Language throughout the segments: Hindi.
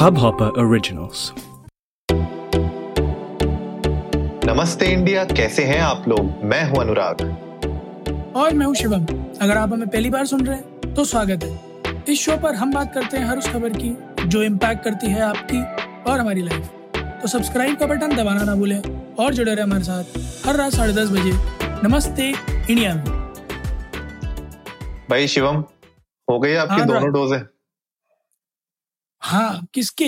Hub hopper originals. नमस्ते इंडिया, कैसे हैं आप लोग? मैं हूं अनुराग और मैं हूं शिवम। अगर आप हमें पहली बार सुन रहे हैं तो स्वागत है। इस शो पर हम बात करते हैं हर उस खबर की जो इम्पैक्ट करती है आपकी और हमारी लाइफ। तो सब्सक्राइब का बटन दबाना ना भूलें और जुड़े रहे हमारे साथ हर रात 10:30 बजे नमस्ते इंडिया में। भाई शिवम, हो गई आपकी दोनों डोजें? हाँ, किसके?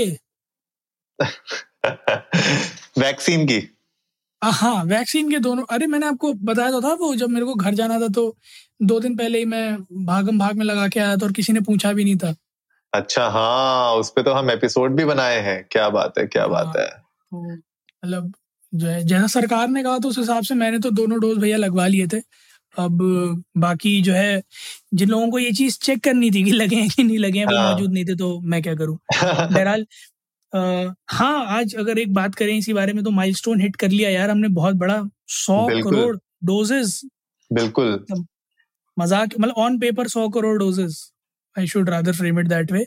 वैक्सीन की। हाँ, वैक्सीन के दोनों। अरे मैंने आपको बताया तो था, वो जब मेरे को घर जाना था तो 2 दिन पहले ही मैं भाग में लगा के आया था और किसी ने पूछा भी नहीं था। अच्छा, हाँ, उस पे तो हम एपिसोड भी बनाए हैं। क्या बात है, क्या बात है। मतलब जैसा सरकार ने कहा तो उस हिसाब से मैंने तो दोनों डोज भैया लगवा लिए थे। अब बाकी जो है, जिन लोगों को ये चीज चेक करनी थी कि लगे हैं कि नहीं लगे हैं, वो मौजूद नहीं थे, तो मैं क्या करूं। बहरहाल हाँ, आज अगर एक बात करें इसी बारे में तो माइलस्टोन हिट कर लिया यार हमने, बहुत बड़ा। 100 करोड़ डोजेस। बिल्कुल मजाक, मतलब on paper 100 crore doses. I should rather frame it that way.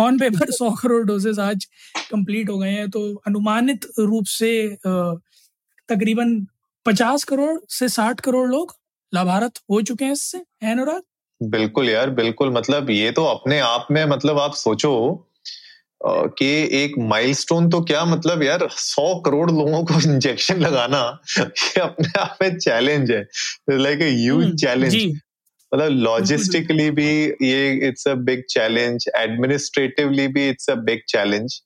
On paper 100 crore doses आज कंप्लीट हो गए हैं। तो अनुमानित रूप से तकरीबन 50 करोड़ से 60 करोड़ लोग लाभारत हो चुके हैं इससे। अनुराग, बिल्कुल यार, बिल्कुल। मतलब ये तो अपने आप में, मतलब आप सोचो कि एक माइलस्टोन तो क्या, मतलब यार 100 करोड़ लोगों को इंजेक्शन लगाना ये अपने आप में चैलेंज है, लाइक ए ह्यूज चैलेंज। मतलब लॉजिस्टिकली भी ये it's a big challenge, administratively भी इट्स अ बिग चैलेंज।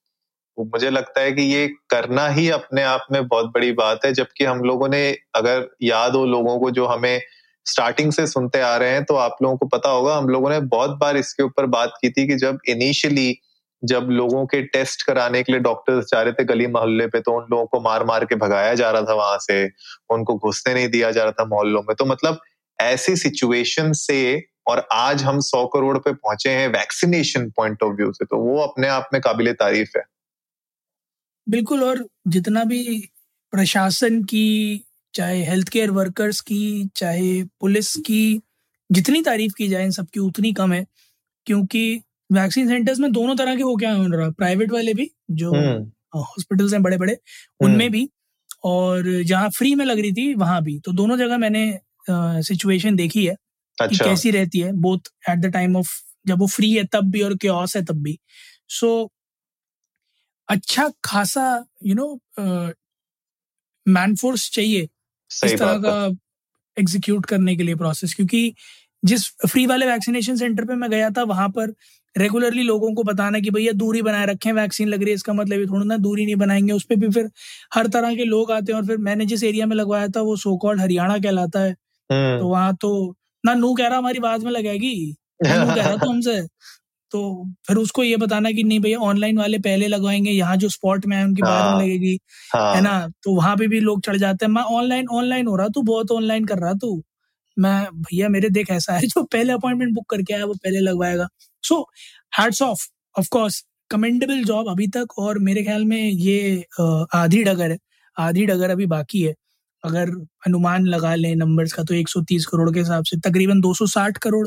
मुझे लगता है कि ये करना ही अपने आप में बहुत बड़ी बात है। जबकि हम लोगों ने, अगर याद हो लोगों को जो हमें स्टार्टिंग से सुनते आ रहे हैं, तो आप लोगों को पता होगा हम लोगों ने बहुत बार इसके ऊपर बात की थी कि जब इनिशियली जब लोगों के टेस्ट कराने के लिए डॉक्टर्स जा रहे थे गली मोहल्ले पे, तो उन लोगों को मार मार के भगाया जा रहा था वहां से, उनको घुसने नहीं दिया जा रहा था मोहल्लों में। तो मतलब ऐसी सिचुएशन से, और आज हम 100 करोड़ पे पहुंचे हैं वैक्सीनेशन पॉइंट ऑफ व्यू से, तो वो अपने आप में काबिले तारीफ है। बिल्कुल। और जितना भी प्रशासन की, चाहे हेल्थ केयर वर्कर्स की, चाहे पुलिस की, जितनी तारीफ की जाए इन सबकी उतनी कम है, क्योंकि वैक्सीन सेंटर्स में दोनों तरह के हो क्या है, प्राइवेट वाले भी जो हॉस्पिटल्स हैं बड़े बड़े, उनमें भी, और जहाँ फ्री में लग रही थी वहां भी। तो दोनों जगह मैंने सिचुएशन देखी है कि कैसी रहती है, both at the time of जब वो फ्री है तब भी और क्योस है तब भी। सो अच्छा खासा मैनफोर्स चाहिए इस तरह का एग्जीक्यूट करने के लिए प्रोसेस, क्योंकि जिस फ्री वाले वैक्सीनेशन सेंटर पे मैं गया था वहां पर रेगुलरली लोगों को बताना कि भैया दूरी बनाए रखें, वैक्सीन लग रही है, इसका मतलब ये थोड़ा ना दूरी नहीं बनाएंगे। उस पर भी फिर हर तरह के लोग आते हैं। और फिर मैंने जिस एरिया में लगवाया था वो सो कॉल्ड हरियाणा कहलाता है, तो वहां तो ना नू कह रहा हमारी बात में लगेगी, नू कह रहा तो हमसे, तो फिर उसको ये बताना कि नहीं भैया ऑनलाइन वाले पहले लगवाएंगे, यहाँ जो स्पॉट में है उनकी बात में लगेगी, है ना। तो वहां पे भी लोग चढ़ जाते हैं, मैं ऑनलाइन हो रहा, तू बहुत ऑनलाइन कर रहा तू। मैं भैया मेरे देख ऐसा है जो पहले अपॉइंटमेंट बुक करके आया वो पहले लगवाएगा। So hats off, of course commendable job अभी तक। और मेरे ख्याल में ये आधी डगर अभी बाकी है। अगर अनुमान लगा लें नंबर्स का तो 130 करोड़ के हिसाब से तकरीबन 260 करोड़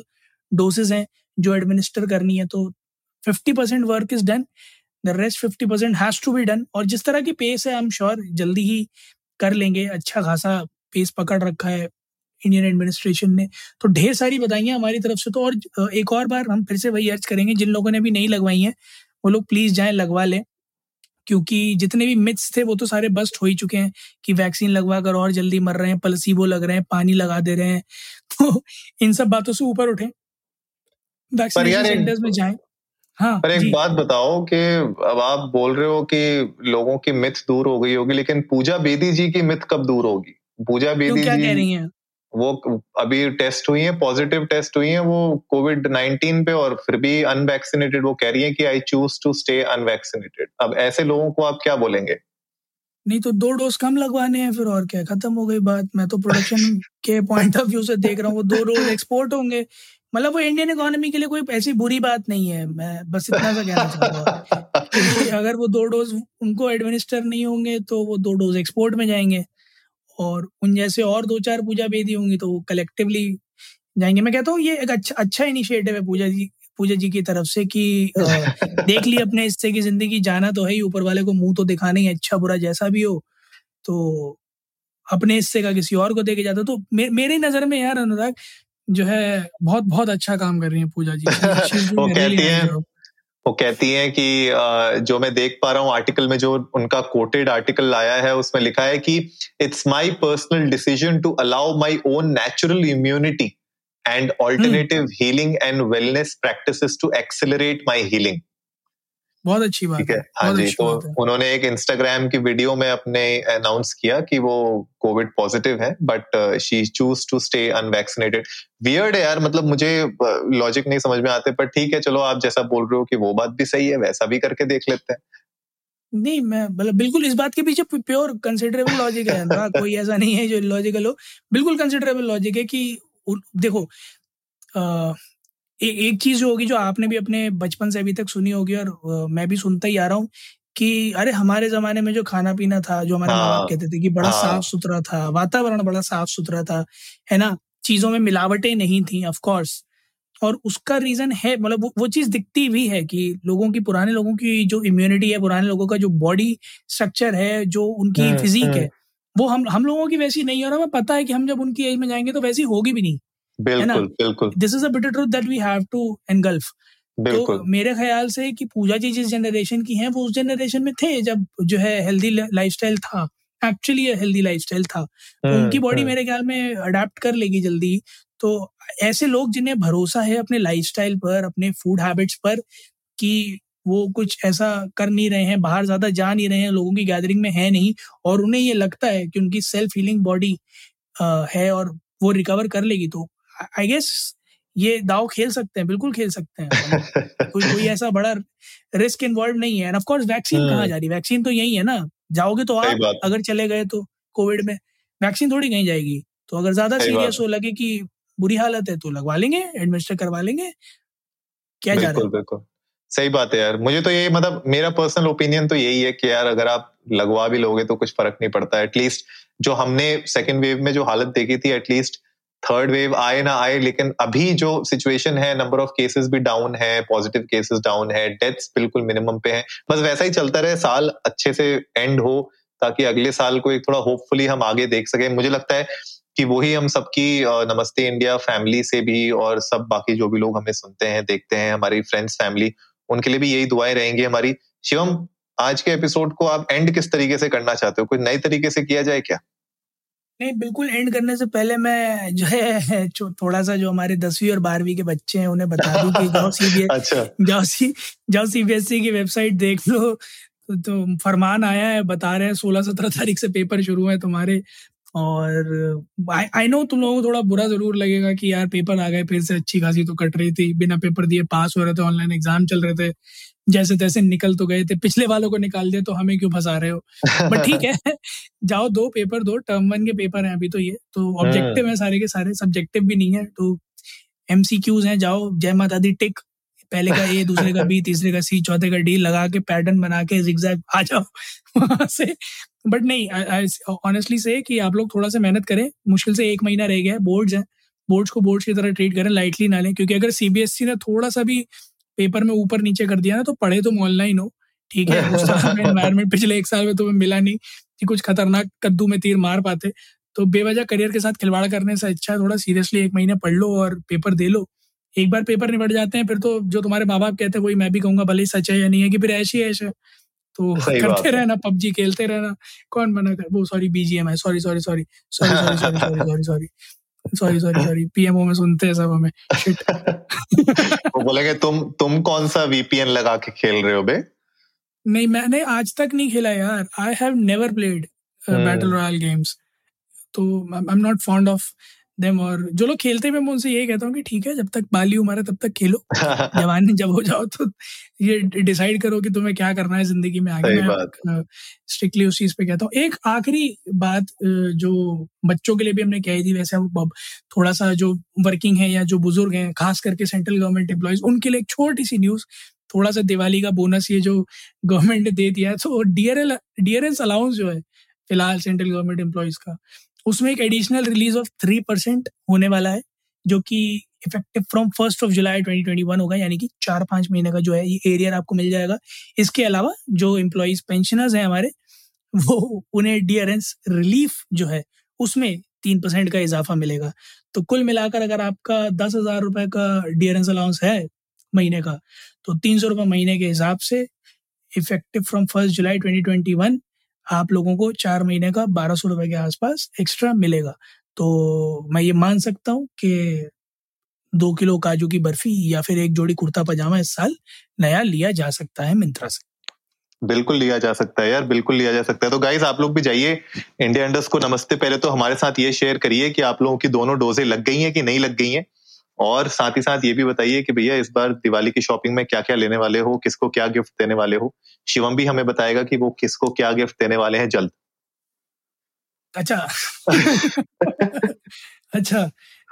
डोसेज हैं जो एडमिनिस्टर करनी है। तो 50% work is done, the rest 50% has to be done. और जिस तरह की पेस है, आई एम श्योर जल्दी ही कर लेंगे। अच्छा खासा पेस पकड़ रखा है इंडियन एडमिनिस्ट्रेशन ने, तो ढेर सारी बधाइयाँ हमारी तरफ से। तो और एक और बार हम फिर से वही अर्ज करेंगे, जिन लोगों ने भी नहीं लगवाई हैं वो लोग प्लीज़ जाएँ, लगवा लें, क्योंकि जितने भी मिथ्स थे वो तो सारे बस्ट हो ही चुके हैं कि वैक्सीन लगवा कर और जल्दी मर रहे हैं, प्लेसिबो लग रहे हैं, पानी लगा दे रहे हैं। तो इन सब बातों से ऊपर उठें, वैक्सीनेशन सेंटर्स में जाएं। हाँ, पर एक बात बताओ कि अब आप बोल रहे हो कि लोगों की मिथ दूर हो गई होगी, लेकिन पूजा बेदी जी की मिथ कब दूर होगी? पूजा बेदी जी क्या कह रही हैं? वो अभी टेस्ट हुई है, पॉजिटिव टेस्ट हुई है वो कोविड-19 पे, और फिर भी अनवैक्सीनेटेड। वो कह रही है कि I choose to stay unvaccinated. अब ऐसे लोगों को आप क्या बोलेंगे? नहीं तो 2 डोज कम लगवाने हैं फिर, और क्या, खत्म हो गई बात। मैं तो प्रोडक्शन के पॉइंट ऑफ व्यू से देख रहा हूँ, वो 2 डोज एक्सपोर्ट होंगे। मतलब वो इंडियन इकोनॉमी के लिए कोई ऐसी बुरी बात नहीं है। मैं बस इतना सा कहना चाहूंगा कि अगर वो 2 डोज उनको एडमिनिस्टर नहीं होंगे तो वो 2 डोज एक्सपोर्ट में जाएंगे, और उन जैसे और 2-4 पूजा बेदी होंगी तो वो कलेक्टिवली जाएंगे। मैं कहता हूँ ये एक अच्छा इनिशिएटिव है पूजा जी पूजा जी की तरफ से कि देख ली अपने हिस्से की जिंदगी, जाना तो है ही, ऊपर वाले को मुंह तो दिखाना ही, अच्छा बुरा जैसा भी हो, तो अपने हिस्से का किसी और को देके जाता। तो मेरी नजर में यार अनुराग जो है बहुत बहुत अच्छा काम कर रही है पूजा जी। वो कहती हैं कि जो मैं देख पा रहा हूँ आर्टिकल में, जो उनका कोटेड आर्टिकल आया है उसमें लिखा है कि it's my personal decision to allow my own natural immunity and alternative healing and wellness practices to accelerate my healing. बहुत अच्छी बात है। हाँ जी, तो उन्होंने एक इंस्टाग्राम की वीडियो में अपने अनाउंस किया कि वो कोविड पॉजिटिव है, but she choose to stay unvaccinated. Weird है यार, मतलब मुझे लॉजिक नहीं समझ में आते, पर ठीक है चलो आप जैसा बोल रहे हो कि वो बात भी सही है, वैसा भी करके देख लेते हैं। नहीं, मैं बिल्कुल इस बात के पीछे प्योर कंसिडरेबल लॉजिक है ना, कोई ऐसा नहीं है जो लॉजिकल हो, बिल्कुल कंसिडरेबल लॉजिक है। कि देखो एक चीज होगी जो आपने भी अपने बचपन से अभी तक सुनी होगी और मैं भी सुनता ही आ रहा हूँ कि अरे हमारे जमाने में जो खाना पीना था, जो हमारे माँ बाप कहते थे कि बड़ा साफ सुथरा था, वातावरण बड़ा साफ सुथरा था, है ना, चीजों में मिलावटें नहीं थी ऑफ कोर्स। और उसका रीजन है, मतलब वो चीज दिखती भी है कि लोगों की, पुराने लोगों की जो इम्यूनिटी है, पुराने लोगों का जो बॉडी स्ट्रक्चर है, जो उनकी फिजिक है, वो हम लोगों की वैसी नहीं है। और हमें पता है कि हम जब उनकी एज में जाएंगे तो वैसी होगी भी नहीं। बिल्कुल बिल्कुल, this is a bitter truth that we have to engulf. तो मेरे ख्याल से कि पूजा जी जिस जनरेशन की हैं वो उस जनरेशन में थे जब जो है हेल्दी लाइफस्टाइल था, एक्चुअली हेल्दी लाइफस्टाइल था। उनकी बॉडी मेरे ख्याल में अडेप्ट कर लेगी जल्दी। तो ऐसे लोग जिन्हें भरोसा है अपने लाइफस्टाइल पर, अपने फूड हैबिट्स पर, कि वो कुछ ऐसा कर नहीं रहे हैं, बाहर ज्यादा जा नहीं रहे हैं, लोगों की गैदरिंग में है नहीं, और उन्हें ये लगता है कि उनकी सेल्फ हीलिंग बॉडी है और वो रिकवर कर लेगी, तो आई गेस ये दाव खेल सकते हैं, बिल्कुल खेल सकते हैं। कोई ऐसा बड़ा रिस्क इन्वॉल्व नहीं है। एंड ऑफ कोर्स वैक्सीन कहाँ जा रही है, वैक्सीन तो यही है ना, जाओगे तो आप अगर चले गए तो कोविड में वैक्सीन थोड़ी कहीं जाएगी। तो अगर ज्यादा सीरियस हो, लगे कि बुरी हालत है, तो लगवा लेंगे, एडमिनिस्टर करवा लेंगे, क्या जा रहा है। बिल्कुल सही बात है यार। मुझे तो ये, मतलब मेरा पर्सनल ओपिनियन तो यही है कि यार अगर आप लगवा भी लोगे तो कुछ फर्क नहीं पड़ता। एटलीस्ट जो हमने सेकेंड वेव में जो हालत देखी थी, एटलीस्ट थर्ड वेव आए ना आए, लेकिन अभी जो सिचुएशन है, नंबर ऑफ केसेस भी डाउन है, पॉजिटिव केसेस डाउन है, डेथ्स बिल्कुल मिनिमम पे हैं, बस वैसा ही चलता रहे, साल अच्छे से एंड हो, ताकि अगले साल को एक थोड़ा होपफुली हम आगे देख सके। मुझे लगता है कि वही हम सबकी नमस्ते इंडिया फैमिली से भी, और सब बाकी जो भी लोग हमें सुनते हैं, देखते हैं, हमारी फ्रेंड्स फैमिली, उनके लिए भी यही दुआएं रहेंगी हमारी। शिवम, आज के एपिसोड को आप एंड किस तरीके से करना चाहते हो? कुछ नए तरीके से किया जाए क्या? नहीं, बिल्कुल। एंड करने से पहले मैं जो है थोड़ा सा जो हमारे 10वीं और 12वीं के बच्चे हैं उन्हें बता दूं कि जाओ सीबीएसई की वेबसाइट देख लो, तो फरमान आया है, बता रहे हैं 16-17 तारीख से पेपर शुरू है तुम्हारे। और आई नो तुम लोगों को थोड़ा बुरा जरूर लगेगा कि यार पेपर आ गए फिर से, अच्छी खासी तो कट रही थी, बिना पेपर दिए पास हो रहे थे, ऑनलाइन एग्जाम चल रहे थे, जैसे तैसे निकल तो गए थे, पिछले वालों को निकाल दिया तो हमें क्यों फंसा रहे हो। बट ठीक है, जाओ दो पेपर दो, टर्म 1 के पेपर हैं अभी तो, ये तो ऑब्जेक्टिव है सारे के सारे, सब्जेक्टिव भी नहीं है, तो MCQs हैं, जाओ जय माता दी टिक, पहले का A, दूसरे का B, तीसरे का C, चौथे का D लगा के पैटर्न बना के zigzag आ जाओ वहां से। बट नहीं, ऑनेस्टली से कि आप लोग थोड़ा सा मेहनत करें, मुश्किल से 1 महीना रह गया है, बोर्ड्स हैं, बोर्ड्स को बोर्ड्स की तरह ट्रीट करें, लाइटली ना लें, क्योंकि अगर CBSE ने थोड़ा सा भी पेपर में ऊपर नीचे कर दिया ना, तो पढ़े तुम ऑनलाइन हो, ठीक है, उस साल में एनवायरमेंट पिछले 1 साल में तुम्हें मिला नहीं कि कुछ खतरनाक कद्दू में तीर मार पाते, तो बेवजह करियर के साथ खिलवाड़ करने से अच्छा है थोड़ा सीरियसली 1 महीना पढ़ लो और पेपर दे लो। एक बार पेपर निपट जाते हैं फिर तो जो तुम्हारे माँ बाप कहते हैं वही मैं भी कहूंगा, भले ही सच है या नहीं है, कि फिर ऐसी ऐश है, तो करते रहना, PUBG खेलते रहना, कौन मना कर, वो सॉरी BGM है, सॉरी PMO में सुनते हैं सब हमें, वो बोलेंगे तुम कौन सा VPN लगा के खेल रहे हो बे। नहीं, मैंने आज तक नहीं खेला यार, I have never played battle royale games, तो I am not fond of them. और जो लोग खेलते हैं मैं उनसे यही कहता हूँ कि ठीक है, जब तक बाली उम्र है तब तक खेलो, जवान जब हो जाओ तो ये डिसाइड करो कि तुम्हें क्या करना है जिंदगी में आगे। मैं स्ट्रिक्टली उस चीज पे कहता हूँ। एक आखिरी बात जो बच्चों के लिए भी हमने कही थी, वैसे हम थोड़ा सा जो वर्किंग है या जो बुजुर्ग हैं, खास करके सेंट्रल गवर्नमेंट एम्प्लॉयज, उनके लिए एक छोटी सी न्यूज, थोड़ा सा दिवाली का बोनस ये जो गवर्नमेंट ने दे दिया है, तो डीआरएस अलाउंस जो है फिलहाल सेंट्रल गवर्नमेंट एम्प्लॉयज का, उसमें एक एडिशनल रिलीज ऑफ 3% होने वाला है जो कि इफेक्टिव फ्रॉम 1 जुलाई 2021 होगा, यानी कि 4-5 महीने का जो है ये एरियर आपको मिल जाएगा। इसके अलावा जो एम्प्लॉइज पेंशनर्स हैं हमारे, वो उन्हें डियरेंस रिलीफ जो है उसमें 3% का इजाफा मिलेगा। तो कुल मिलाकर अगर आपका 10,000 रुपये का डियरेंस अलाउंस है महीने का, तो 300 रुपये महीने के हिसाब से इफेक्टिव फ्रॉम 1 जुलाई 2021 आप लोगों को 4 महीने का 1,200 रुपये के आसपास एक्स्ट्रा मिलेगा। तो मैं ये मान सकता हूँ कि 2 किलो काजू की बर्फी या फिर 1 जोड़ी कुर्ता पजामा इस साल नया लिया जा सकता है मिंत्रा से। बिल्कुल लिया जा सकता है यार, बिल्कुल लिया जा सकता है। तो गाइस आप लोग भी जाइए इंडिया अंडर्स को नमस्ते पहले तो हमारे साथ ये शेयर करिए कि आप लोगों की दोनों डोजें लग गई हैं कि नहीं लग गई हैं, और साथ ही साथ ये भी बताइए कि भैया इस बार दिवाली की शॉपिंग में क्या क्या लेने वाले हो, किसको क्या गिफ्ट देने वाले हो। शिवम भी हमें बताएगा कि वो किसको क्या गिफ्ट देने वाले हैं जल्द। अच्छा अच्छा,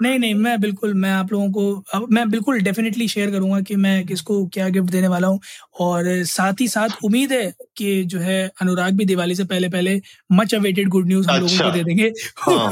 नहीं, मैं आप लोगों को मैं बिल्कुल डेफिनेटली शेयर करूंगा कि मैं किसको क्या गिफ्ट देने वाला हूं, और साथ ही साथ उम्मीद है कि जो है अनुराग भी दिवाली से पहले पहले मच अवेटेड गुड न्यूज हम लोगों को दे देंगे। हाँ।